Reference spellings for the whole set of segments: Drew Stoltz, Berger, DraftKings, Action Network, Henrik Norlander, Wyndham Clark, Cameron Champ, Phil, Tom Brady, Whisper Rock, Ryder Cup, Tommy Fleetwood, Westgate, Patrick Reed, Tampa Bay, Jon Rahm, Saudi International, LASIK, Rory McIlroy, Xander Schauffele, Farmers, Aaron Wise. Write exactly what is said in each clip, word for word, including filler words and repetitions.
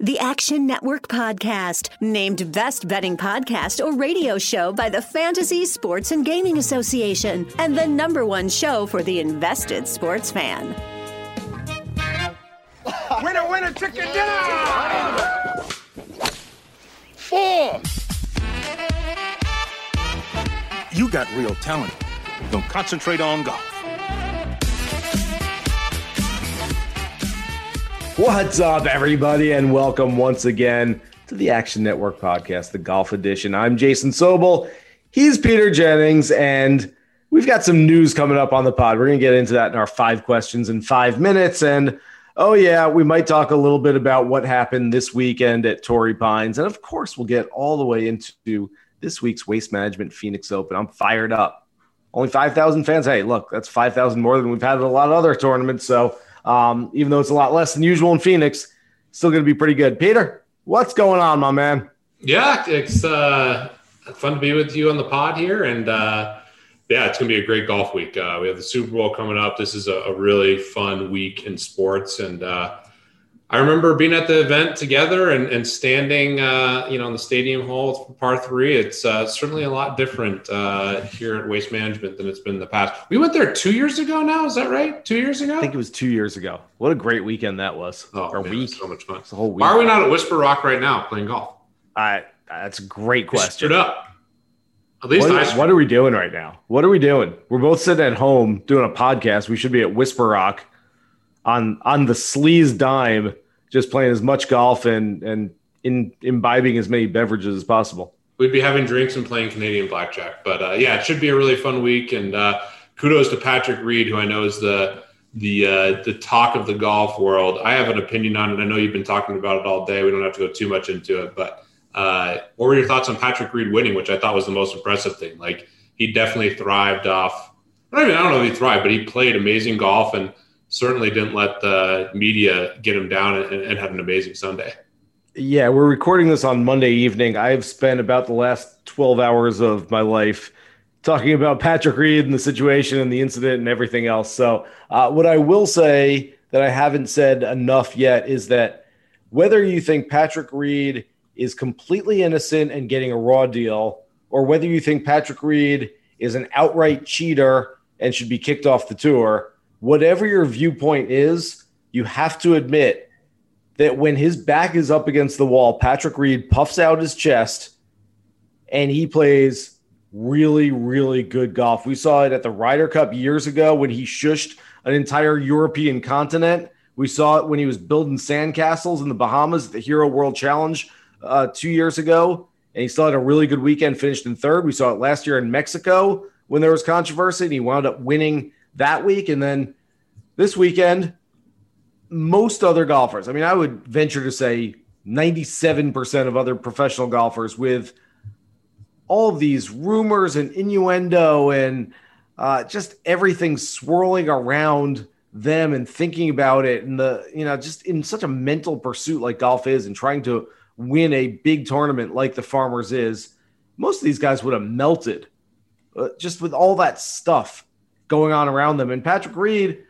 The Action Network podcast, named Best Betting Podcast or Radio Show by the Fantasy Sports and Gaming Association, and the number one show for the invested sports fan. Winner, winner, chicken dinner! Four! You got real talent. Don't concentrate on golf. What's up, everybody, and welcome once again to the Action Network podcast, the golf edition. I'm Jason Sobel. He's Peter Jennings, and we've got some news coming up on the pod. We're going to get into that in our five questions in five minutes. And, oh, yeah, we might talk a little bit about what happened this weekend at Torrey Pines. And, of course, we'll get all the way into this week's Waste Management Phoenix Open. I'm fired up. Only five thousand fans. Hey, look, that's five thousand more than we've had at a lot of other tournaments, so... Um, even though it's a lot less than usual in Phoenix, still going to be pretty good. Peter, what's going on, my man? Yeah, it's uh, fun to be with you on the pod here. And, uh, yeah, it's going to be a great golf week. Uh, we have the Super Bowl coming up. This is a, a really fun week in sports. And uh, I remember being at the event together and, and standing, uh, you know, in the stadium hall. It's par three. It's uh, certainly a lot different uh, here at Waste Management than it's been in the past. We went there two years ago now. Is that right? Two years ago? I think it was two years ago. What a great weekend that was. Oh, Our man, week. Was so much fun. It's a whole week. Why are we not at Whisper Rock right now playing golf? Uh, that's a great question. Stood up. At least what, I what are we doing right now? What are we doing? We're both sitting at home doing a podcast. We should be at Whisper Rock on on the sleaze dime, just playing as much golf and and in, imbibing as many beverages as possible. We'd be having drinks and playing Canadian blackjack. But, uh, yeah, it should be a really fun week. And uh, kudos to Patrick Reed, who I know is the the uh, the talk of the golf world. I have an opinion on it. I know you've been talking about it all day. We don't have to go too much into it. But uh, what were your thoughts on Patrick Reed winning, which I thought was the most impressive thing? Like, he definitely thrived off – I don't even I don't know if he thrived, but he played amazing golf and – certainly didn't let the media get him down and, and had an amazing Sunday. Yeah, we're recording this on Monday evening. I've spent about the last twelve hours of my life talking about Patrick Reed and the situation and the incident and everything else. So uh, what I will say that I haven't said enough yet is that whether you think Patrick Reed is completely innocent and getting a raw deal, or whether you think Patrick Reed is an outright cheater and should be kicked off the tour, whatever your viewpoint is, you have to admit that when his back is up against the wall, Patrick Reed puffs out his chest and he plays really, really good golf. We saw it at the Ryder Cup years ago when he shushed an entire European continent. We saw it when he was building sandcastles in the Bahamas at the Hero World Challenge uh, two years ago, and he still had a really good weekend, finished in third. We saw it last year in Mexico when there was controversy, and he wound up winning that week. And then this weekend, most other golfers, I mean, I would venture to say ninety-seven percent of other professional golfers, with all these rumors and innuendo and uh, just everything swirling around them and thinking about it, and the, you know, just in such a mental pursuit like golf is, and trying to win a big tournament like the Farmers is, most of these guys would have melted uh, just with all that stuff going on around them. And Patrick Reed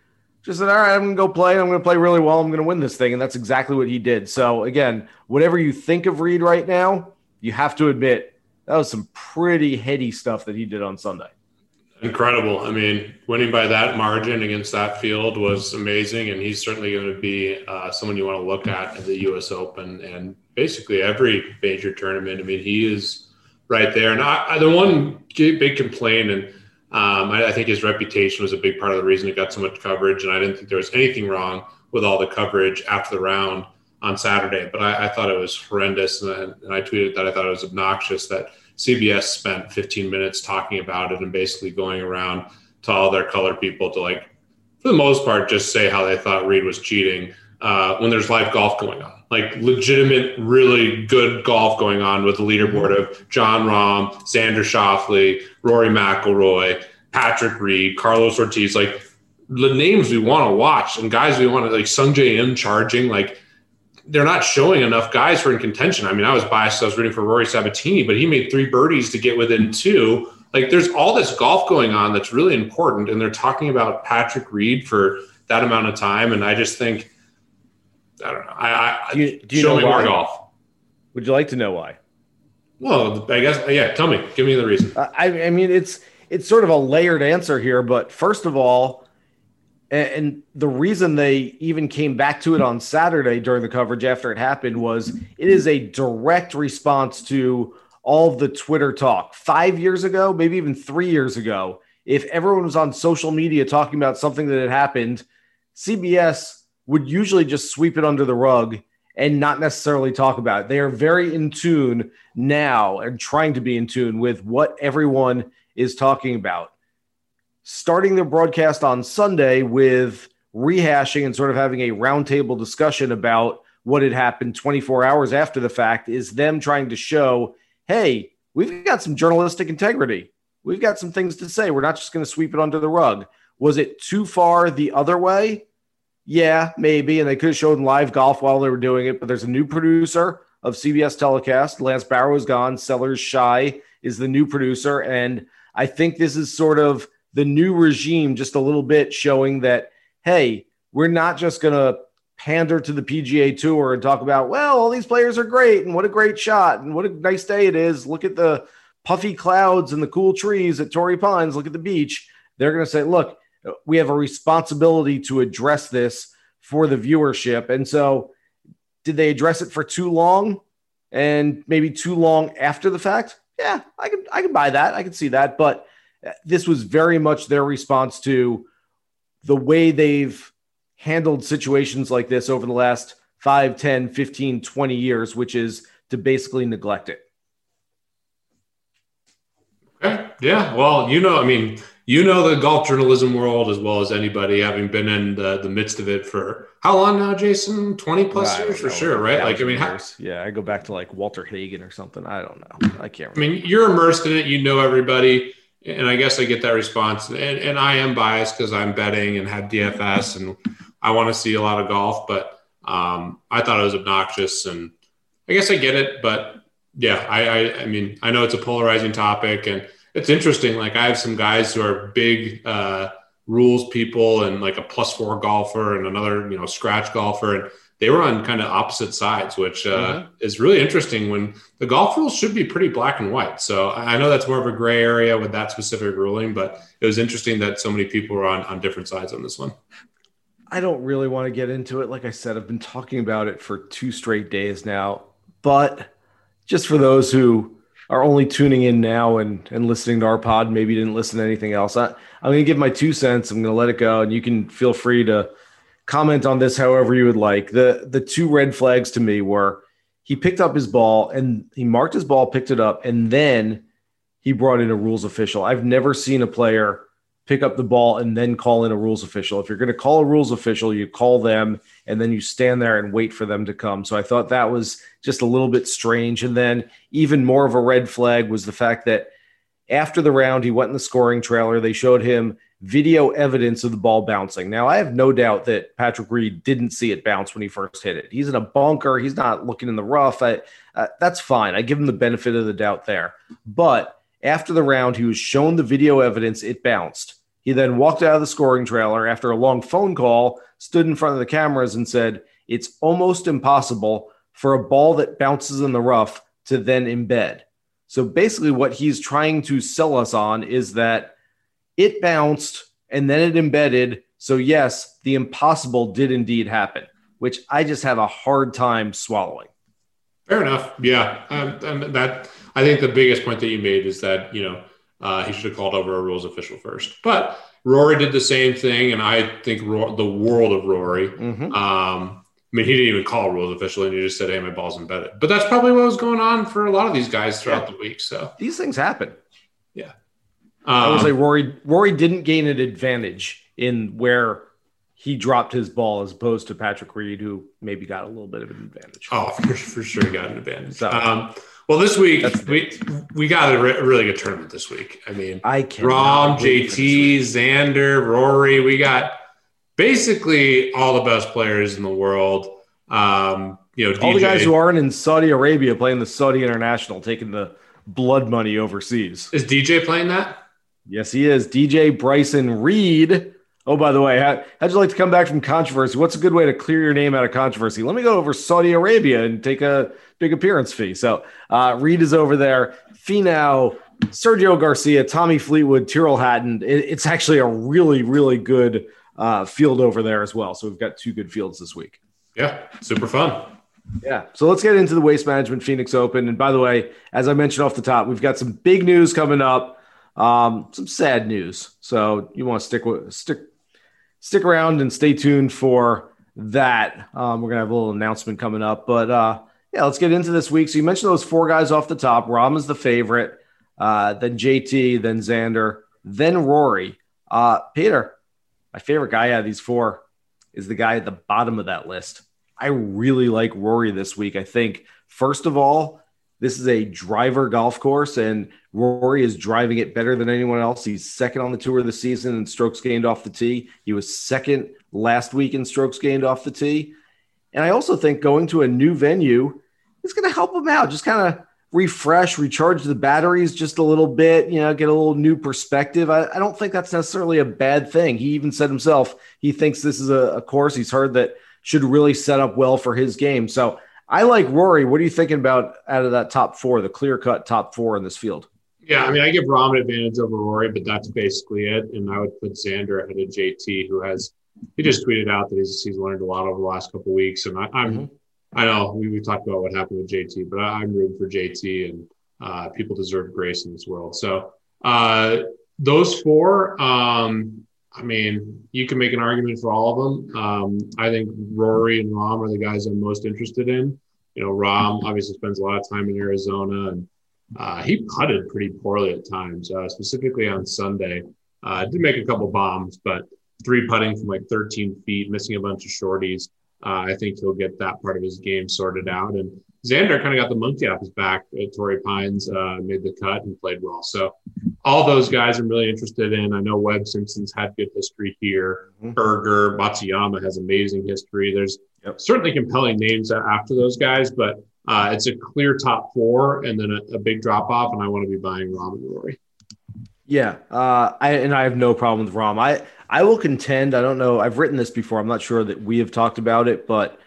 just said, all right, I'm going to go play. I'm going to play really well. I'm going to win this thing. And that's exactly what he did. So again, whatever you think of Reed right now, you have to admit that was some pretty heady stuff that he did on Sunday. Incredible. I mean, winning by that margin against that field was amazing. And he's certainly going to be uh, someone you want to look at at the U S Open and basically every major tournament. I mean, he is right there. And I, I, the one big complaint, and Um, I, I think his reputation was a big part of the reason it got so much coverage, and I didn't think there was anything wrong with all the coverage after the round on Saturday. But I, I thought it was horrendous, and I, and I tweeted that I thought it was obnoxious that C B S spent fifteen minutes talking about it and basically going around to all their color people to, like, for the most part, just say how they thought Reed was cheating uh, when there's live golf going on. Like, legitimate, really good golf going on with the leaderboard of Jon Rahm, Xander Schauffele, Rory McIlroy, Patrick Reed, Carlos Ortiz, like the names we want to watch and guys we want to, like Sung Jae Im charging. Like, they're not showing enough guys who are in contention. I mean, I was biased. I was rooting for Rory Sabatini, but he made three birdies to get within two. Like, there's all this golf going on that's really important, and they're talking about Patrick Reed for that amount of time. And I just think I don't know. I, I do you, do you show know me why? More golf. Would you like to know why? Well, I guess yeah. Tell me, give me the reason. I, I mean, it's it's sort of a layered answer here, but first of all, and, and the reason they even came back to it on Saturday during the coverage after it happened was it is a direct response to all of the Twitter talk five years ago, maybe even three years ago. If everyone was on social media talking about something that had happened, C B S would usually just sweep it under the rug and not necessarily talk about it. They are very in tune now and trying to be in tune with what everyone is talking about. Starting their broadcast on Sunday with rehashing and sort of having a roundtable discussion about what had happened twenty-four hours after the fact is them trying to show, hey, we've got some journalistic integrity. We've got some things to say. We're not just going to sweep it under the rug. Was it too far the other way? Yeah, maybe. And they could have showed live golf while they were doing it. But there's a new producer of C B S Telecast. Lance Barrow is gone. Sellers Shy is the new producer. And I think this is sort of the new regime, just a little bit showing that, hey, we're not just going to pander to the P G A Tour and talk about, well, all these players are great and what a great shot and what a nice day it is. Look at the puffy clouds and the cool trees at Torrey Pines. Look at the beach. They're going to say, look, we have a responsibility to address this for the viewership. And so did they address it for too long and maybe too long after the fact? Yeah, I can, I can buy that. I can see that. But this was very much their response to the way they've handled situations like this over the last five, ten, fifteen, twenty years, which is to basically neglect it. Okay. Yeah. Well, you know, I mean, you know the golf journalism world as well as anybody, having been in the, the midst of it for how long now, Jason? twenty plus years for sure, right? Like, I mean, how, yeah, I go back to like Walter Hagen or something. I don't know. I can't remember. I mean, you're immersed in it. You know everybody. And I guess I get that response. And, and I am biased because I'm betting and have D F S and I want to see a lot of golf. But um, I thought it was obnoxious. And I guess I get it. But yeah, I, I, I mean, I know it's a polarizing topic and it's interesting. Like I have some guys who are big uh, rules people and like a plus four golfer and another, you know, scratch golfer. And they were on kind of opposite sides, which uh, mm-hmm. is really interesting when the golf rules should be pretty black and white. So I know that's more of a gray area with that specific ruling, but it was interesting that so many people were on, on different sides on this one. I don't really want to get into it. Like I said, I've been talking about it for two straight days now, but just for those who are only tuning in now and, and listening to our pod, maybe didn't listen to anything else, I, I'm going to give my two cents. I'm going to let it go, and you can feel free to comment on this however you would like. The the two red flags to me were he picked up his ball, and he marked his ball, picked it up, and then he brought in a rules official. I've never seen a player pick up the ball and then call in a rules official. If you're going to call a rules official, you call them and then you stand there and wait for them to come. So I thought that was just a little bit strange. And then even more of a red flag was the fact that after the round, he went in the scoring trailer. They showed him video evidence of the ball bouncing. Now, I have no doubt that Patrick Reed didn't see it bounce when he first hit it. He's in a bunker. He's not looking in the rough. I, uh, that's fine. I give him the benefit of the doubt there. But after the round, he was shown the video evidence. It bounced. He then walked out of the scoring trailer after a long phone call, stood in front of the cameras and said, it's almost impossible for a ball that bounces in the rough to then embed. So basically what he's trying to sell us on is that it bounced and then it embedded. So yes, the impossible did indeed happen, which I just have a hard time swallowing. Fair enough. Yeah. Um, and that, I think the biggest point that you made is that, you know, uh, he should have called over a rules official first, but Rory did the same thing. And I think Ro- the world of Rory, mm-hmm. um, I mean, he didn't even call a rules official and he just said, hey, my ball's embedded, but that's probably what was going on for a lot of these guys throughout yeah. the week. So these things happen. Yeah. Um, I would say Rory, Rory didn't gain an advantage in where he dropped his ball as opposed to Patrick Reed, who maybe got a little bit of an advantage. Oh, for, for sure. He got an advantage. So, um, Well, this week, we we got a re- really good tournament this week. I mean, I Rahm, J T, Xander, Rory. We got basically all the best players in the world. Um, you know, all D J. The guys who aren't in Saudi Arabia playing the Saudi International, taking the blood money overseas. Is D J playing that? Yes, he is. D J, Bryson, Reed Oh, by the way, how, how'd you like to come back from controversy? What's a good way to clear your name out of controversy? Let me go over Saudi Arabia and take a big appearance fee. So uh, Reed is over there. Finau, Sergio Garcia, Tommy Fleetwood, Tyrrell Hatton. It, it's actually a really, really good uh, field over there as well. So we've got two good fields this week. Yeah, super fun. Yeah, so let's get into the Waste Management Phoenix Open. And by the way, as I mentioned off the top, we've got some big news coming up, um, some sad news. So you want to stick with stick stick around and stay tuned for that. Um, we're gonna have a little announcement coming up, but uh, yeah, let's get into this week. So you mentioned those four guys off the top. Rahm is the favorite, uh, then J T, then Xander, then Rory. Uh, Peter, my favorite guy out of these four is the guy at the bottom of that list. I really like Rory this week. I think, first of all, this is a driver golf course, and Rory is driving it better than anyone else. He's second on the tour this season in strokes gained off the tee. He was second last week in strokes gained off the tee. And I also think going to a new venue is going to help him out. Just kind of refresh, recharge the batteries just a little bit, you know, get a little new perspective. I, I don't think that's necessarily a bad thing. He even said himself, he thinks this is a, a course he's heard that should really set up well for his game. So I like Rory. What are you thinking about out of that top four, the clear-cut top four in this field? Yeah, I mean, I give Rahm an advantage over Rory, but that's basically it. And I would put Xander ahead of J T, who has – he just tweeted out that he's, he's learned a lot over the last couple of weeks. And I, I'm mm-hmm. I know we, we talked about what happened with J T, but I, I'm rooting for J T, and uh, people deserve grace in this world. So uh, those four um, – I mean, you can make an argument for all of them. Um, I think Rory and Rahm are the guys I'm most interested in. You know, Rahm obviously spends a lot of time in Arizona, and uh, he putted pretty poorly at times, uh, specifically on Sunday. Uh, did make a couple bombs, but three putting from like thirteen feet, missing a bunch of shorties. Uh, I think he'll get that part of his game sorted out. And Xander kind of got the monkey off his back at Torrey Pines, uh, made the cut and played well. So all those guys I'm really interested in. I know Webb Simpson's had good history here. Mm-hmm. Berger, Matsuyama has amazing history. There's yep. certainly compelling names after those guys, but uh, it's a clear top four and then a, a big drop-off, and I want to be buying Rahm and Rory. Yeah, uh, I, and I have no problem with Rahm. I, I will contend, I don't know, I've written this before, I'm not sure that we have talked about it, but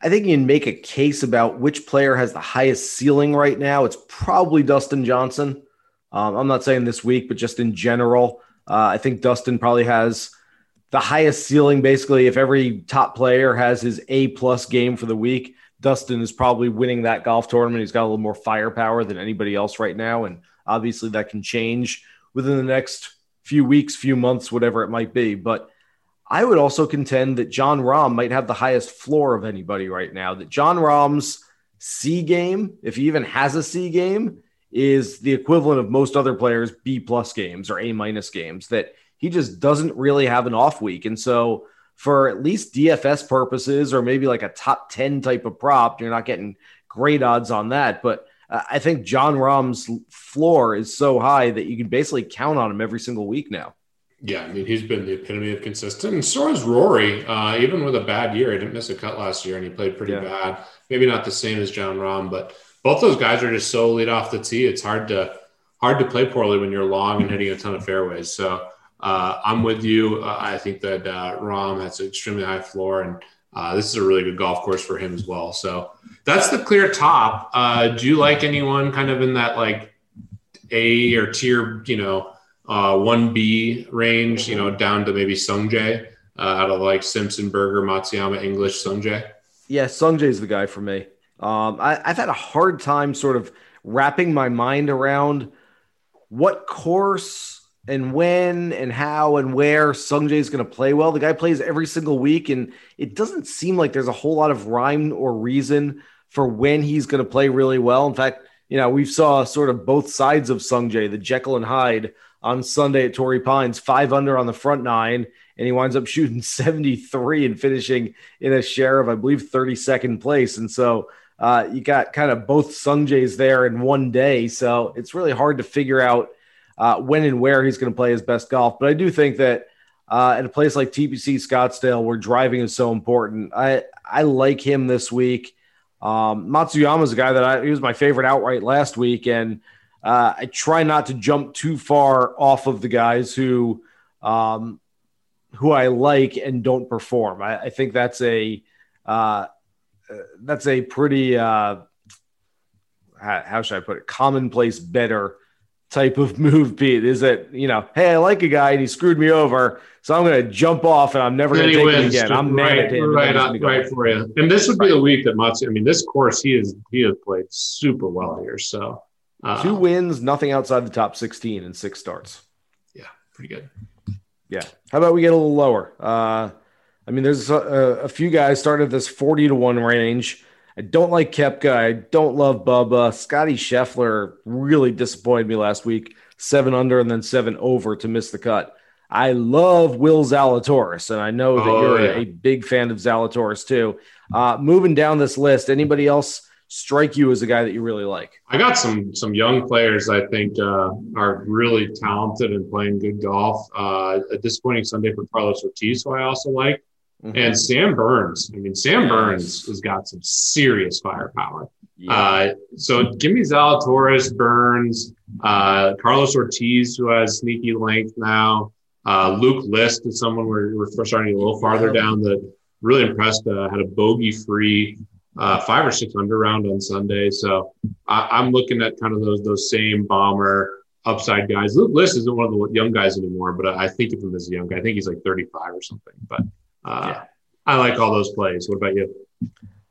I think you can make a case about which player has the highest ceiling right now. It's probably Dustin Johnson. Um, I'm not saying this week, but just in general, uh, I think Dustin probably has the highest ceiling. Basically, if every top player has his A plus game for the week, Dustin is probably winning that golf tournament. He's got a little more firepower than anybody else right now. And obviously that can change within the next few weeks, few months, whatever it might be. But I would also contend that Jon Rahm might have the highest floor of anybody right now, that Jon Rahm's C game, if he even has a C game, is the equivalent of most other players' B plus games or A minus games, that he just doesn't really have an off week. And so for at least D F S purposes, or maybe like a top ten type of prop, you're not getting great odds on that. But uh, I think Jon Rahm's floor is so high that you can basically count on him every single week now. Yeah, I mean, he's been the epitome of consistent, and so is Rory. Uh, even with a bad year, he didn't miss a cut last year, and he played pretty yeah. bad. Maybe not the same as Jon Rahm, but both those guys are just so lead off the tee. It's hard to hard to play poorly when you're long and hitting a ton of fairways. So uh, I'm with you. Uh, I think that uh, Rahm has an extremely high floor, and uh, this is a really good golf course for him as well. So that's the clear top. Uh, do you like anyone kind of in that like A or tier, you know, Uh, one B range, you know, down to maybe Sung Jae uh, out of like Simpson, Berger, Matsuyama, English, Sung Jae? Yeah, Sung Jae's the guy for me. Um, I, I've had a hard time sort of wrapping my mind around what course and when and how and where Sung Jae's going to play well. The guy plays every single week, and it doesn't seem like there's a whole lot of rhyme or reason for when he's going to play really well. In fact, you know, we saw sort of both sides of Sung Jae, the Jekyll and Hyde, on Sunday at Torrey Pines, five under on the front nine, and he winds up shooting seventy-three and finishing in a share of, I believe, thirty-second place. And so uh, you got kind of both Sung Jaes there in one day. So it's really hard to figure out uh, when and where he's going to play his best golf. But I do think that uh, at a place like T P C Scottsdale, where driving is so important, I, I like him this week. Um, Matsuyama's a guy that I, he was my favorite outright last week. And Uh, I try not to jump too far off of the guys who um, who I like and don't perform. I, I think that's a uh, that's a pretty uh, how should I put it? Commonplace better type of move, Pete. Is that, you know, hey, I like a guy and he screwed me over, so I'm going to jump off and I'm never going to take wins. It again. I'm right, mad at him. Right, right, right for you. And this would be right. a week that Matsu. I mean, this course he is he has played super well here. So uh, two wins, nothing outside the top sixteen, and six starts. Yeah, pretty good. Yeah. How about we get a little lower? Uh, I mean, there's a, a few guys started this forty to one range. I don't like Koepka. I don't love Bubba. Scotty Scheffler really disappointed me last week. Seven under and then seven over to miss the cut. I love Will Zalatoris, and I know that oh, you're yeah. a big fan of Zalatoris too. Uh, moving down this list, anybody else strike you as a guy that you really like? I got some some young players I think uh, are really talented and playing good golf. Uh, a disappointing Sunday for Carlos Ortiz, who I also like. Mm-hmm. And Sam Burns. I mean, Sam yes. Burns has got some serious firepower. Yeah. Uh, so give me Zalatoris, Burns, uh, Carlos Ortiz, who has sneaky length now. Uh, Luke List is someone we're, we're starting a little farther down. The really impressed. Uh, had a bogey-free uh, five or six under round on Sunday. So I, I'm looking at kind of those those same bomber upside guys. Luke List isn't one of the young guys anymore, but I think of him as a young guy. I think he's like thirty-five or something, but. Uh, yeah. I like all those plays. What about you?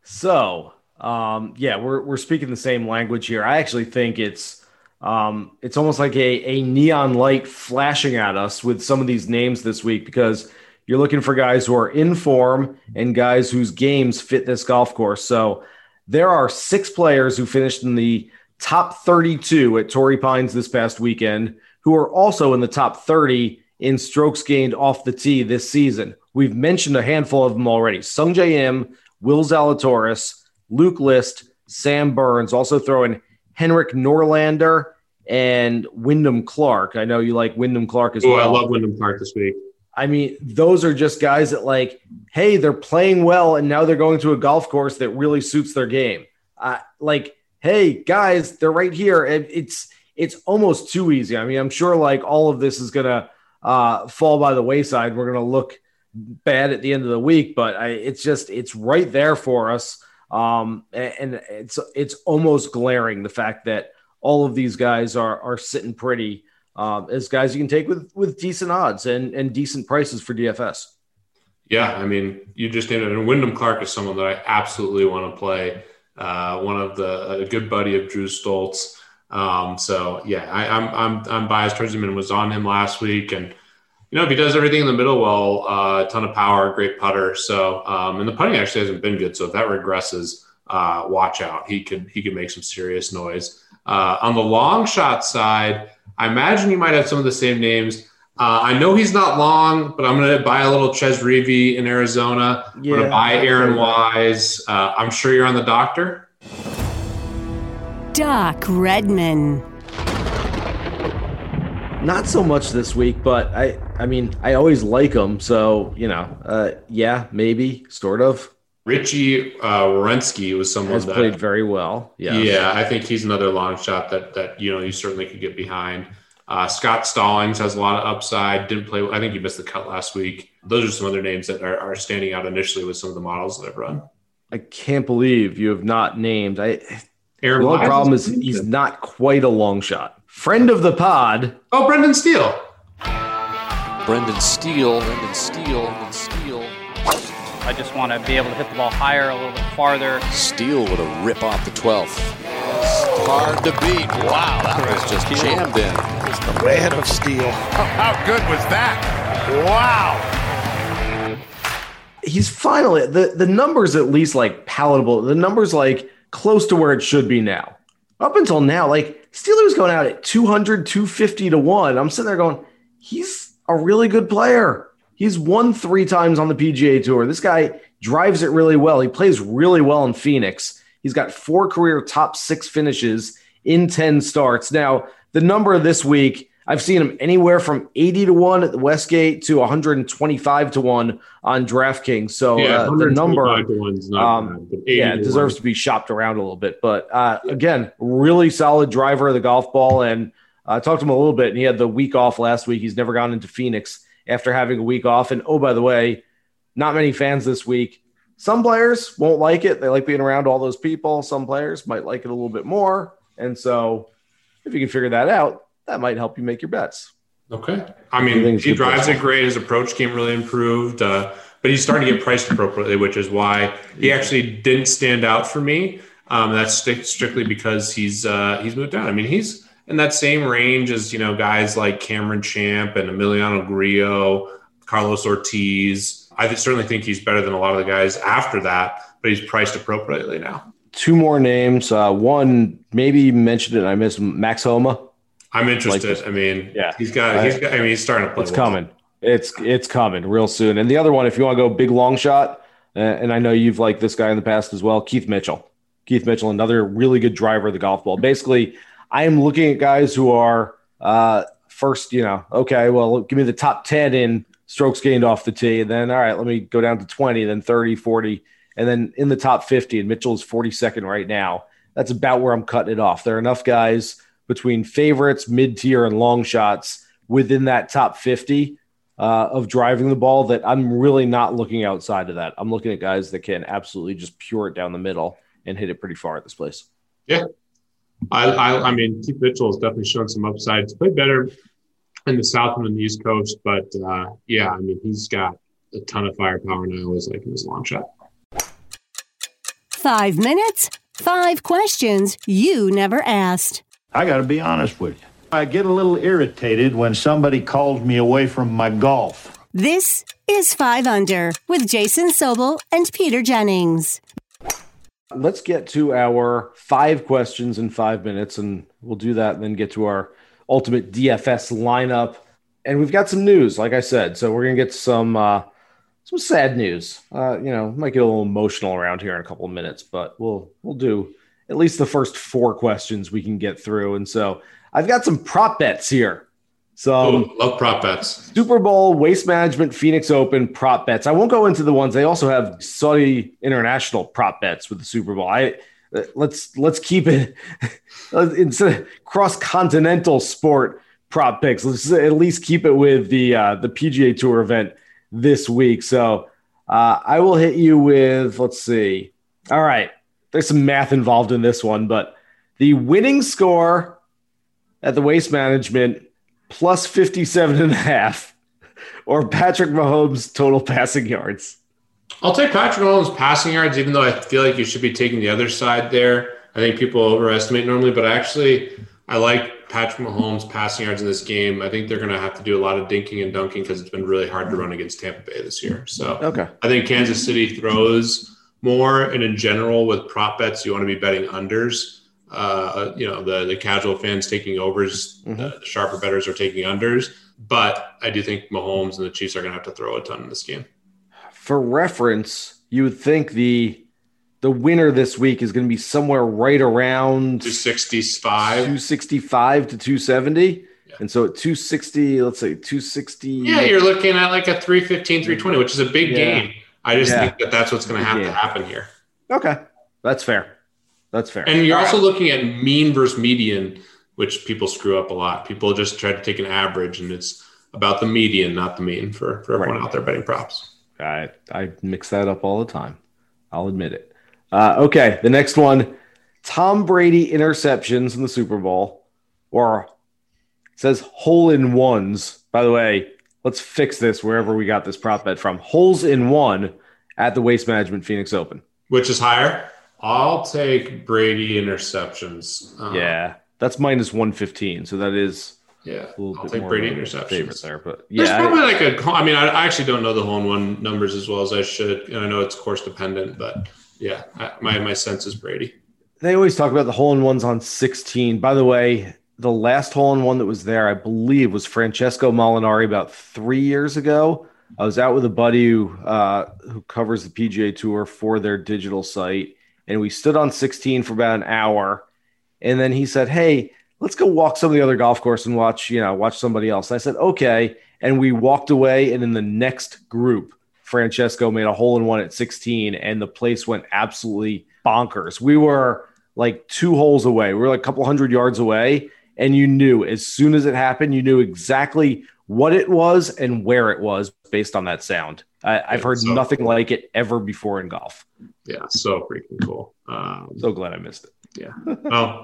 So, um, yeah, we're we're speaking the same language here. I actually think it's um, it's almost like a, a neon light flashing at us with some of these names this week, because you're looking for guys who are in form and guys whose games fit this golf course. So there are six players who finished in the top thirty-two at Torrey Pines this past weekend who are also in the top thirty in strokes gained off the tee this season. We've mentioned a handful of them already. Sung Jae Im, Will Zalatoris, Luke List, Sam Burns. Also throw in Henrik Norlander and Wyndham Clark. I know you like Wyndham Clark as Ooh, well. Oh, I love Wyndham Clark this week. I mean, those are just guys that, like, hey, they're playing well, and now they're going to a golf course that really suits their game. Uh, like, hey, guys, they're right here. And it's, it's almost too easy. I mean, I'm sure, like, all of this is going to uh, fall by the wayside. We're going to look bad at the end of the week, but I, it's just, it's right there for us. Um, and, and it's, it's almost glaring, the fact that all of these guys are, are sitting pretty um, as guys you can take with, with decent odds and, and decent prices for D F S. Yeah. I mean, you just named it. And Wyndham Clark is someone that I absolutely want to play. Uh, one of the, a good buddy of Drew Stoltz. Um, so yeah, I, I'm, I'm, I'm biased towards him and was on him last week. And, you know, if he does everything in the middle well, a uh, ton of power, great putter. So, um, and the putting actually hasn't been good. So if that regresses, uh, watch out. He could he could make some serious noise. Uh, on the long shot side, I imagine you might have some of the same names. Uh, I know he's not long, but I'm going to buy a little Ches Reavie in Arizona. Yeah, I'm going to buy Aaron Wise. Uh, I'm sure you're on the doctor. Doc Redman. Not so much this week, but I, I mean, I always like them. So, you know, uh, yeah, maybe, sort of. Richie uh, Wierenski was someone Has that played very well. Yeah, yeah, I think he's another long shot that, that you know, you certainly could get behind. Uh, Scott Stallings has a lot of upside. Didn't play well. I think he missed the cut last week. Those are some other names that are, are standing out initially with some of the models that I've run. I can't believe you have not named. I. Aaron the only problem is he's not quite a long shot. Friend of the pod. Oh, Brendan Steele. Brendan Steele. Brendan Steele. Brendan Steele. I just want to be able to hit the ball higher, a little bit farther. Steele with a rip off the twelfth. Hard to beat. Wow, that was just jammed in. It's the man of Steele. How good was that? Wow. He's finally, the, the number's at least like palatable. The number's like close to where it should be now. Up until now, like, Steeler's going out at two hundred, two fifty to one. I'm sitting there going, he's a really good player. He's won three times on the P G A Tour. This guy drives it really well. He plays really well in Phoenix. He's got four career top six finishes in ten starts. Now, the number this week, I've seen him anywhere from eighty to one at the Westgate to one twenty-five to one on DraftKings. So yeah, uh, the number um, bad, yeah, it deserves to be shopped around a little bit. But uh, yeah. again, really solid driver of the golf ball. And I uh, talked to him a little bit, and he had the week off last week. He's never gone into Phoenix after having a week off. And oh, by the way, not many fans this week. Some players won't like it. They like being around all those people. Some players might like it a little bit more. And so if you can figure that out, that might help you make your bets. Okay. I mean, he drives it great. His approach game really improved, uh, but he's starting to get priced appropriately, which is why he actually didn't stand out for me. Um, that's st- strictly because he's uh, he's moved down. I mean, he's in that same range as, you know, guys like Cameron Champ and Emiliano Grillo, Carlos Ortiz. I certainly think he's better than a lot of the guys after that, but he's priced appropriately now. Two more names. Uh, one, maybe you mentioned it and I missed, Max Homa. I'm interested. Like, I mean, yeah, he's got, he's got, I mean, he's starting to play. It's well. coming. It's, it's coming real soon. And the other one, if you want to go big long shot, uh, and I know you've liked this guy in the past as well, Keith Mitchell. Keith Mitchell, another really good driver of the golf ball. Basically, I am looking at guys who are uh, first, you know, okay, well, give me the top ten in strokes gained off the tee. And then, all right, let me go down to twenty, then thirty, forty, and then in the top fifty. And Mitchell's forty-second right now. That's about where I'm cutting it off. There are enough guys between favorites, mid-tier, and long shots within that top fifty uh, of driving the ball that I'm really not looking outside of that. I'm looking at guys that can absolutely just pure it down the middle and hit it pretty far at this place. Yeah. I I, I mean, Keith Mitchell has definitely shown some upside. He's played better in the South and in the East Coast, but uh, yeah, I mean, he's got a ton of firepower, and I always like his long shot. Five minutes, five questions you never asked. I got to be honest with you. I get a little irritated when somebody calls me away from my golf. This is Five Under with Jason Sobel and Peter Jennings. Let's get to our five questions in five minutes, and we'll do that and then get to our ultimate D F S lineup. And we've got some news, like I said. So we're going to get some uh, some sad news. Uh, you know, might get a little emotional around here in a couple of minutes, but we'll we'll do at least the first four questions we can get through. And so I've got some prop bets here. So oh, love prop bets. Super Bowl, Waste Management, Phoenix Open prop bets. I won't go into the ones. They also have Saudi International prop bets with the Super Bowl. I let's, let's keep it instead of cross-continental sport prop picks. Let's at least keep it with the, uh, the P G A Tour event this week. So uh, I will hit you with, let's see. All right. There's some math involved in this one, but the winning score at the Waste Management plus fifty-seven and a half or Patrick Mahomes total passing yards. I'll take Patrick Mahomes passing yards, even though I feel like you should be taking the other side there. I think people overestimate normally, but actually I like Patrick Mahomes passing yards in this game. I think they're going to have to do a lot of dinking and dunking because it's been really hard to run against Tampa Bay this year. So okay. I think Kansas City throws more, and in general with prop bets, you want to be betting unders. Uh, you know, the, the casual fans taking overs, mm-hmm. uh, the sharper bettors are taking unders. But I do think Mahomes and the Chiefs are going to have to throw a ton in this game. For reference, you would think the the winner this week is going to be somewhere right around two sixty-five two sixty-five to two seventy. Yeah. And so at two sixty, let's say two sixty. Yeah, you're looking at like a three fifteen, three twenty, which is a big yeah. game. I just yeah. think that that's what's going to have yeah. to happen here. Okay. That's fair. That's fair. And you're All also right. looking at mean versus median, which people screw up a lot. People just try to take an average, and it's about the median, not the mean for, for everyone right. out there betting props. I, I mix that up all the time. I'll admit it. Uh, okay. The next one, Tom Brady interceptions in the Super Bowl, or it says hole in ones, by the way. Let's fix this wherever we got this prop bet from. Holes in one at the Waste Management Phoenix Open. Which is higher? I'll take Brady interceptions. Um, yeah, that's minus one fifteen. So that is yeah. a little I'll bit take more Brady interceptions. Favorite there, but yeah, there's probably I, like a. I mean, I actually don't know the hole in one numbers as well as I should, and I know it's course dependent, but yeah, I, my my sense is Brady. They always talk about the hole in ones on sixteen. By the way, the last hole-in-one that was there, I believe, was Francesco Molinari about three years ago. I was out with a buddy who, uh, who covers the P G A Tour for their digital site, and we stood on sixteen for about an hour, and then he said, hey, let's go walk some of the other golf course and watch, you know, watch somebody else. And I said, okay, and we walked away, and in the next group, Francesco made a hole-in-one at sixteen, and the place went absolutely bonkers. We were like two holes away. We were like a couple hundred yards away, and you knew as soon as it happened, you knew exactly what it was and where it was based on that sound. I, I've heard so nothing cool. like it ever before in golf. Yeah, so freaking cool. Um, so glad I missed it. Yeah. Oh.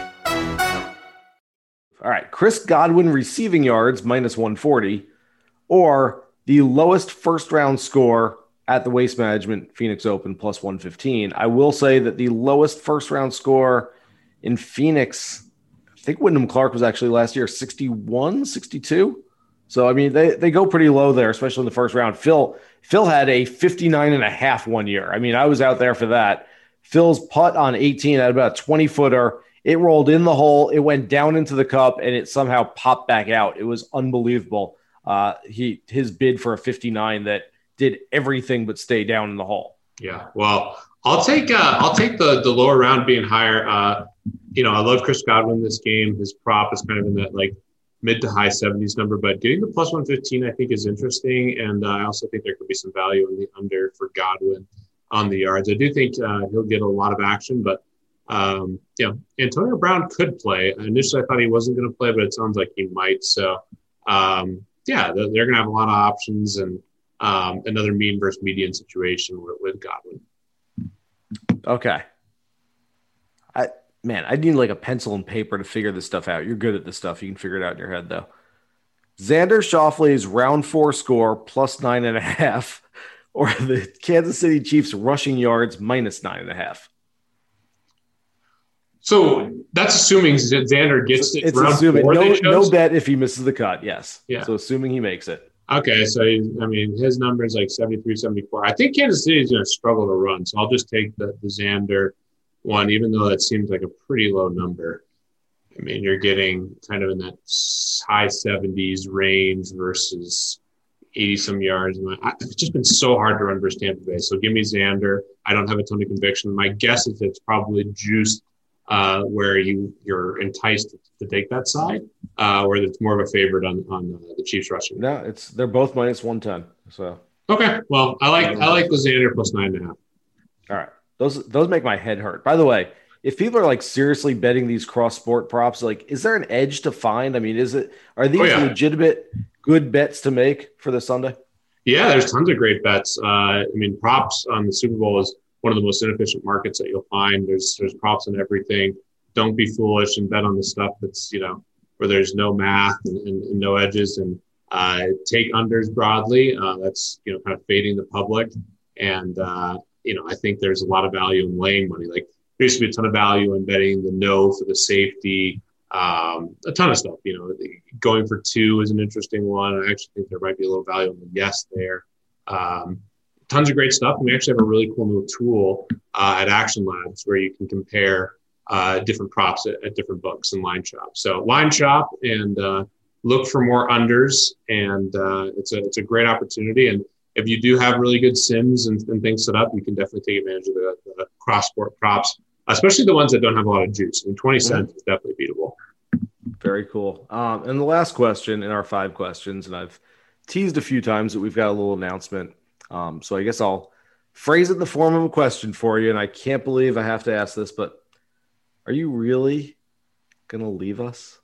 All right, Chris Godwin receiving yards, minus one forty, or the lowest first-round score at the Waste Management Phoenix Open, plus one fifteen. I will say that the lowest first-round score in Phoenix, I think Wyndham Clark was actually last year, sixty-one, sixty-two. So, I mean, they, they go pretty low there, especially in the first round. Phil Phil had a fifty-nine and a half one year. I mean, I was out there for that. Phil's putt on eighteen had about a twenty-footer. It rolled in the hole, it went down into the cup, and it somehow popped back out. It was unbelievable. Uh, he his bid for a fifty-nine that did everything but stay down in the hole. Yeah, well, I'll take uh, I'll take the the lower round being higher. Uh, you know, I love Chris Godwin this game. His prop is kind of in that like mid to high seventies number, but getting the plus one fifteen I think is interesting, and uh, I also think there could be some value in the under for Godwin on the yards. I do think uh, he'll get a lot of action, but. Um, yeah, Antonio Brown could play. Initially, I thought he wasn't going to play, but it sounds like he might. So, um, yeah, they're, they're going to have a lot of options and um, another mean versus median situation with, with Godwin. Okay. I man, I need like a pencil and paper to figure this stuff out. You're good at this stuff. You can figure it out in your head, though. Xander Schauffele's round four score, plus nine and a half, or the Kansas City Chiefs rushing yards, minus nine and a half. So that's assuming Xander gets it. It's assuming no, no bet if he misses the cut. Yes. Yeah. So assuming he makes it. Okay. So, I mean, his number is like seventy-three, seventy-four. I think Kansas City is going to struggle to run. So I'll just take the, the Xander one, even though that seems like a pretty low number. I mean, you're getting kind of in that high seventies range versus eighty some yards. It's just been so hard to run versus Tampa Bay. So give me Xander. I don't have a ton of conviction. My guess is it's probably juiced. Uh, where you, you're enticed to take that side, uh, where it's more of a favorite on, on uh, the Chiefs rushing. No, it's they're both minus one ten. So okay, well, I like I like the Xander plus nine and a half. All right, those those make my head hurt. By the way, if people are like seriously betting these cross sport props, like is there an edge to find? I mean, is it are these oh, yeah. legitimate good bets to make for the Sunday? Yeah, there's tons of great bets. Uh, I mean, props on the Super Bowl is one of the most inefficient markets that you'll find. There's there's props and everything. Don't be foolish and bet on the stuff that's, you know, where there's no math and, and, and no edges. And uh, take unders broadly. Uh, that's, you know, kind of fading the public. And, uh, you know, I think there's a lot of value in laying money. Like there used to be a ton of value in betting the no for the safety, um, a ton of stuff. You know, going for two is an interesting one. I actually think there might be a little value in the yes there. Um, Tons of great stuff. And we actually have a really cool new tool uh, at Action Labs where you can compare uh, different props at, at different books and line shop. So line shop and uh, look for more unders. And uh, it's a it's a great opportunity. And if you do have really good sims and, and things set up, you can definitely take advantage of the, the cross-sport props, especially the ones that don't have a lot of juice. I mean, twenty cents is definitely beatable. Very cool. Um, and the last question in our five questions, and I've teased a few times that we've got a little announcement. Um, so I guess I'll phrase it in the form of a question for you, and I can't believe I have to ask this, but are you really going to leave us?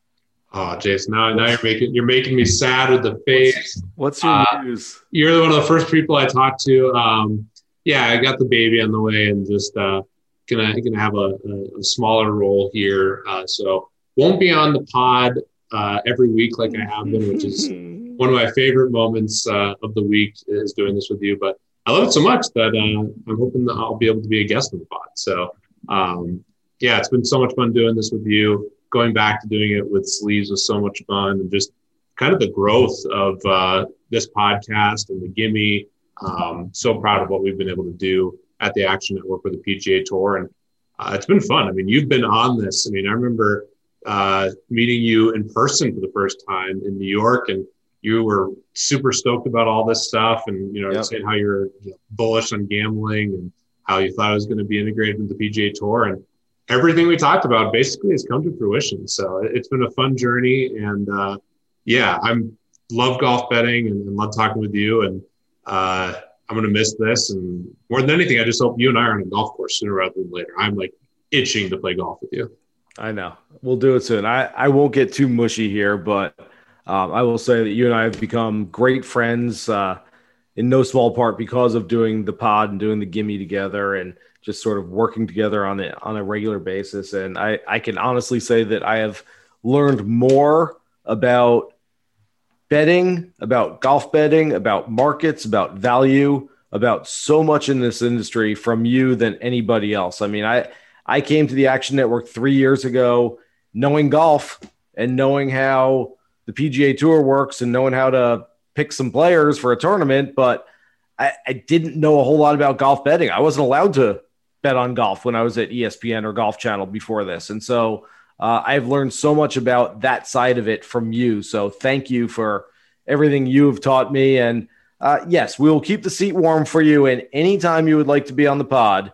Oh, Jason, now, now you're making you're making me sad with the face. What's, what's your uh, news? You're one of the first people I talked to. Um, yeah, I got the baby on the way and just uh, going to have a, a smaller role here. Uh, so won't be on the pod uh, every week like I have been, which is – one of my favorite moments uh, of the week is doing this with you, but I love it so much that uh, I'm hoping that I'll be able to be a guest on the pod. So um, yeah, it's been so much fun doing this with you. Going back to doing it with Sleeves was so much fun, and just kind of the growth of uh, this podcast and the gimme. Um, so proud of what we've been able to do at the Action Network with the P G A Tour. And uh, it's been fun. I mean, you've been on this. I mean, I remember uh, meeting you in person for the first time in New York, and you were super stoked about all this stuff, and you know, yep. saying how you're you know, bullish on gambling and how you thought it was going to be integrated into the P G A Tour, and everything we talked about basically has come to fruition. So it's been a fun journey, and uh, yeah, I'm love golf betting and, and love talking with you, and uh, I'm going to miss this. And more than anything, I just hope you and I are on a golf course sooner rather than later. I'm like itching to play golf with you. I know. We'll do it soon. I, I won't get too mushy here, but um, I will say that you and I have become great friends uh, in no small part because of doing the pod and doing the gimme together and just sort of working together on it on a regular basis. And I, I can honestly say that I have learned more about betting, about golf betting, about markets, about value, about so much in this industry from you than anybody else. I mean, I, I came to the Action Network three years ago knowing golf and knowing how the P G A Tour works and knowing how to pick some players for a tournament, but I, I didn't know a whole lot about golf betting. I wasn't allowed to bet on golf when I was at E S P N or Golf Channel before this. And so Uh, I've learned so much about that side of it from you. So thank you for everything you have taught me. And uh, yes, we will keep the seat warm for you. And anytime you would like to be on the pod,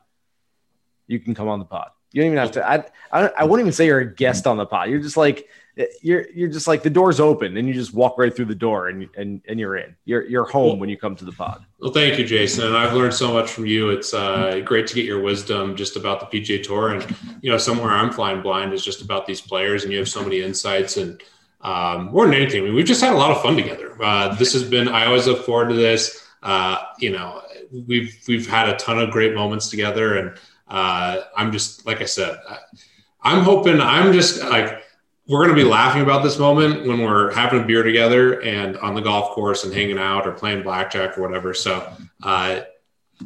you can come on the pod. You don't even have to, I, I, I wouldn't even say you're a guest on the pod. You're just like, you're, you're just like the door's open and you just walk right through the door and, and, and you're in, you're, you're home well, when you come to the pod. Well, thank you, Jason. And I've learned so much from you. It's uh, great to get your wisdom just about the P G A Tour, and, you know, somewhere I'm flying blind is just about these players, and you have so many insights, and um, more than anything, I mean, we've just had a lot of fun together. Uh, this has been, I always look forward to this. Uh, you know, we've, we've had a ton of great moments together, and uh, I'm just, like I said, I, I'm hoping I'm just like, we're going to be laughing about this moment when we're having a beer together and on the golf course and hanging out or playing blackjack or whatever. So uh,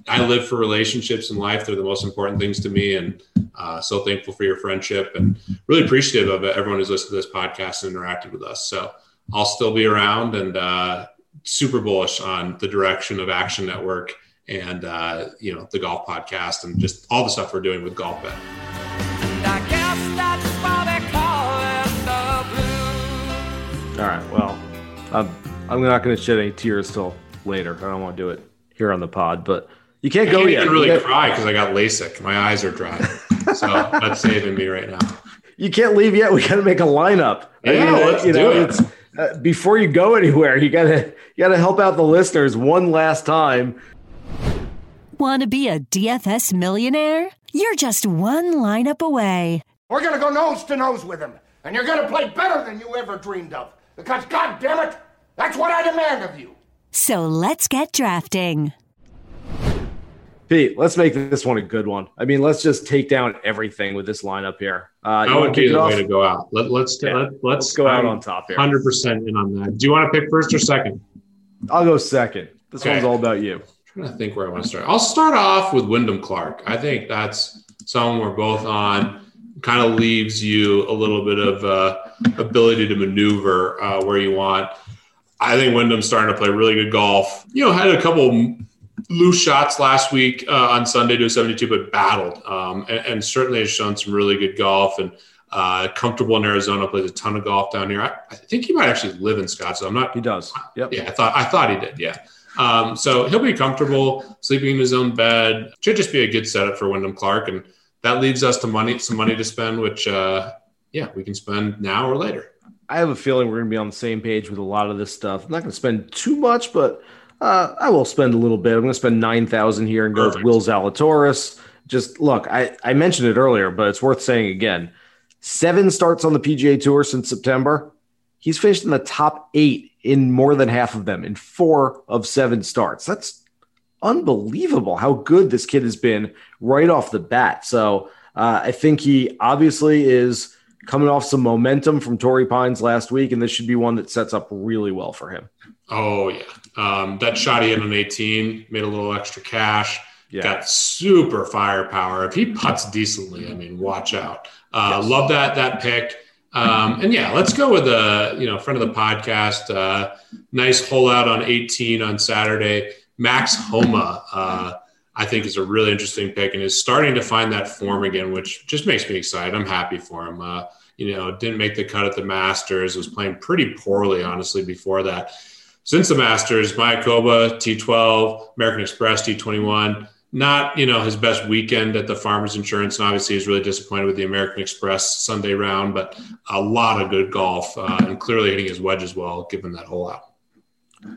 I live for relationships in life. They're the most important things to me. And uh, so thankful for your friendship and really appreciative of everyone who's listened to this podcast and interacted with us. So I'll still be around and uh, super bullish on the direction of Action Network and, uh, you know, the golf podcast and just all the stuff we're doing with golf bet. All right, well, I'm, I'm not going to shed any tears till later. I don't want to do it here on the pod, but you can't I go can't yet. I can't really got, cry because I got LASIK. My eyes are dry, so that's saving me right now. You can't leave yet. We got to make a lineup. Yeah, I mean, let's you do know, it. It's, uh, before you go anywhere, you got to you got to help out the listeners one last time. Want to be a D F S millionaire? You're just one lineup away. We're going to go nose to nose with him, and you're going to play better than you ever dreamed of. Because, God damn it, that's what I demand of you. So let's get drafting. Pete, let's make this one a good one. I mean, let's just take down everything with this lineup here. Uh, that would be the way to go out. Let, let's, yeah. let, let's let's go out on top here. one hundred percent in on that. Do you want to pick first or second? I'll go second. This okay. one's all about you. I'm trying to think where I want to start. I'll start off with Wyndham Clark. I think that's someone we're both on. Kind of leaves you a little bit of uh, ability to maneuver uh, where you want. I think Wyndham's starting to play really good golf. You know, had a couple loose shots last week uh, on Sunday to a seventy-two, but battled. Um, and, and certainly has shown some really good golf and uh, comfortable in Arizona, plays a ton of golf down here. I, I think he might actually live in Scottsdale. I'm not. He does. Yep. Yeah, I thought I thought he did. Yeah. Um, so he'll be comfortable sleeping in his own bed. Should just be a good setup for Wyndham Clark. And that leaves us to money, some money to spend, which, uh, yeah, we can spend now or later. I have a feeling we're going to be on the same page with a lot of this stuff. I'm not going to spend too much, but uh, I will spend a little bit. I'm going to spend nine thousand dollars here and go Perfect. with Will Zalatoris. Just look, I, I mentioned it earlier, but it's worth saying again. Seven starts on the P G A Tour since September. He's finished in the top eight in more than half of them, in four of seven starts. That's unbelievable how good this kid has been right off the bat. So uh, I think he obviously is coming off some momentum from Torrey Pines last week, and this should be one that sets up really well for him. Oh, yeah. Um, that shot he had on eighteen, made a little extra cash, yeah. got super firepower. If he putts decently, I mean, watch out. Uh, yes. Love that that pick. Um, and, yeah, let's go with a you know friend of the podcast. Uh, nice hole out on eighteen on Saturday. Max Homa, uh, I think, is a really interesting pick and is starting to find that form again, which just makes me excited. I'm happy for him. Uh, you know, didn't make the cut at the Masters, was playing pretty poorly, honestly, before that. Since the Masters, Mayakoba, T twelve, American Express, T twenty-one, not, you know, his best weekend at the Farmers Insurance. And obviously he's really disappointed with the American Express Sunday round, but a lot of good golf uh, and clearly hitting his wedge as well, given that hole out.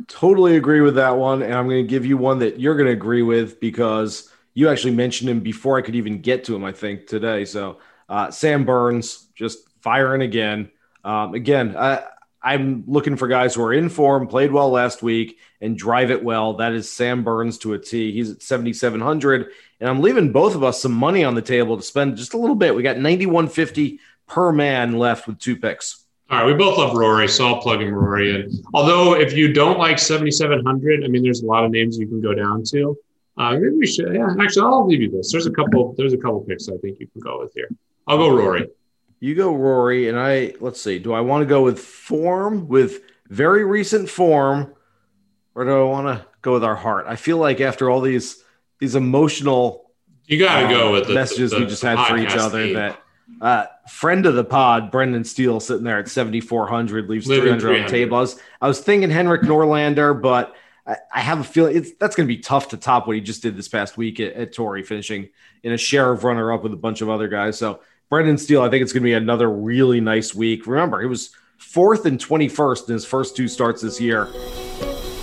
Totally agree with that one. And I'm going to give you one that you're going to agree with because you actually mentioned him before I could even get to him, I think, today. So uh, Sam Burns just firing again. Um, again, I, I'm looking for guys who are in form, played well last week, and drive it well. That is Sam Burns to a T. He's at seventy-seven hundred, and I'm leaving both of us some money on the table to spend just a little bit. We got ninety-one fifty per man left with two picks. All right, we both love Rory, so I'll plug him Rory in. Although if you don't like seventy-seven hundred, I mean, there's a lot of names you can go down to. Uh, maybe we should. Yeah, actually, I'll leave you this. There's a couple. There's a couple picks I think you can go with here. I'll go Rory. You go Rory, and I. Let's see. Do I want to go with form, with very recent form, or do I want to go with our heart? I feel like after all these these emotional, you got to um, go with the messages the, the, we just had for each other team. That. Uh, friend of the pod, Brendan Steele, sitting there at seventy-four hundred, leaves three hundred on the table. I was, I was thinking Henrik Norlander, but I, I have a feeling it's, that's going to be tough to top what he just did this past week at, at Torrey, finishing in a share of runner-up with a bunch of other guys. So Brendan Steele, I think it's going to be another really nice week. Remember, he was fourth and twenty-first in his first two starts this year.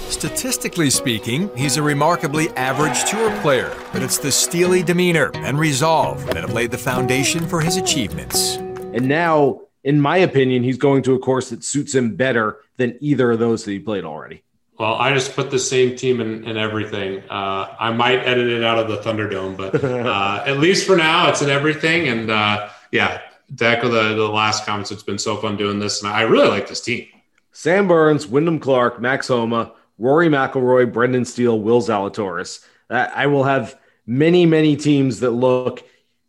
Statistically speaking, he's a remarkably average tour player, but it's the steely demeanor and resolve that have laid the foundation for his achievements. And now, in my opinion, he's going to a course that suits him better than either of those that he played already. Well, I just put the same team in, in everything. Uh, I might edit it out of the Thunderdome, but uh, at least for now, it's in everything. And uh, yeah, to echo the, the last comments, it's been so fun doing this. And I really like this team. Sam Burns, Wyndham Clark, Max Homa, Rory McIlroy, Brendan Steele, Will Zalatoris. I will have many, many teams that look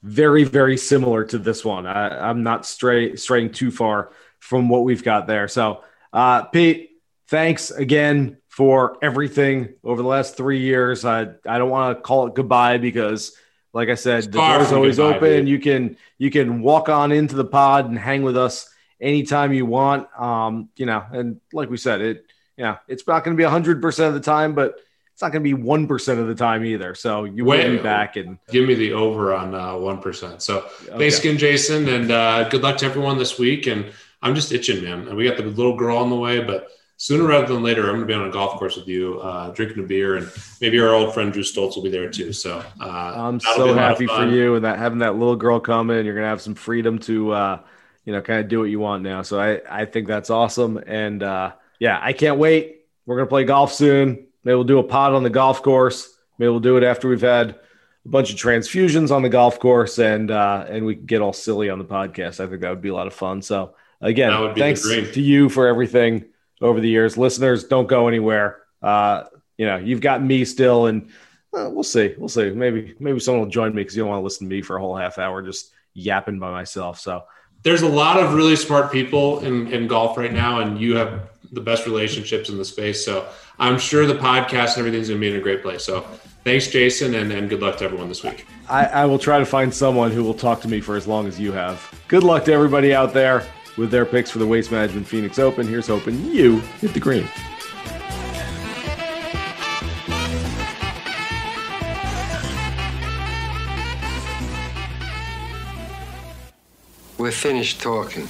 very, very similar to this one. I, I'm not stray, straying too far from what we've got there. So, uh, Pete, thanks again for everything over the last three years. I, I don't want to call it goodbye because, like I said, the door is always open. You can, you can walk on into the pod and hang with us anytime you want. Um, you know, and like we said, it – yeah, it's not going to be one hundred percent of the time, but it's not going to be one percent of the time either. So you will be back. And give me the over on uh, one percent. So okay. Thanks again, Jason, and uh, good luck to everyone this week. And I'm just itching, man. And we got the little girl on the way, but sooner rather than later, I'm going to be on a golf course with you, uh, drinking a beer, and maybe our old friend Drew Stoltz will be there too. So uh, I'm so happy for you and that having that little girl come in. You're going to have some freedom to, uh, you know, kind of do what you want now. So I, I think that's awesome. And, uh, yeah, I can't wait. We're going to play golf soon. Maybe we'll do a pod on the golf course. Maybe we'll do it after we've had a bunch of transfusions on the golf course, and uh, and we can get all silly on the podcast. I think that would be a lot of fun. So, again, thanks to you for everything over the years. Listeners, don't go anywhere. Uh, you know, you've got me still, and uh, we'll see. We'll see. Maybe, maybe someone will join me because you don't want to listen to me for a whole half hour just yapping by myself. So there's a lot of really smart people in, in golf right now, and you have the best relationships in the space. So I'm sure the podcast and everything's going to be in a great place. So thanks, Jason, and, and good luck to everyone this week. I, I will try to find someone who will talk to me for as long as you have. Good luck to everybody out there with their picks for the Waste Management Phoenix Open. Here's hoping you hit the green. We're finished talking.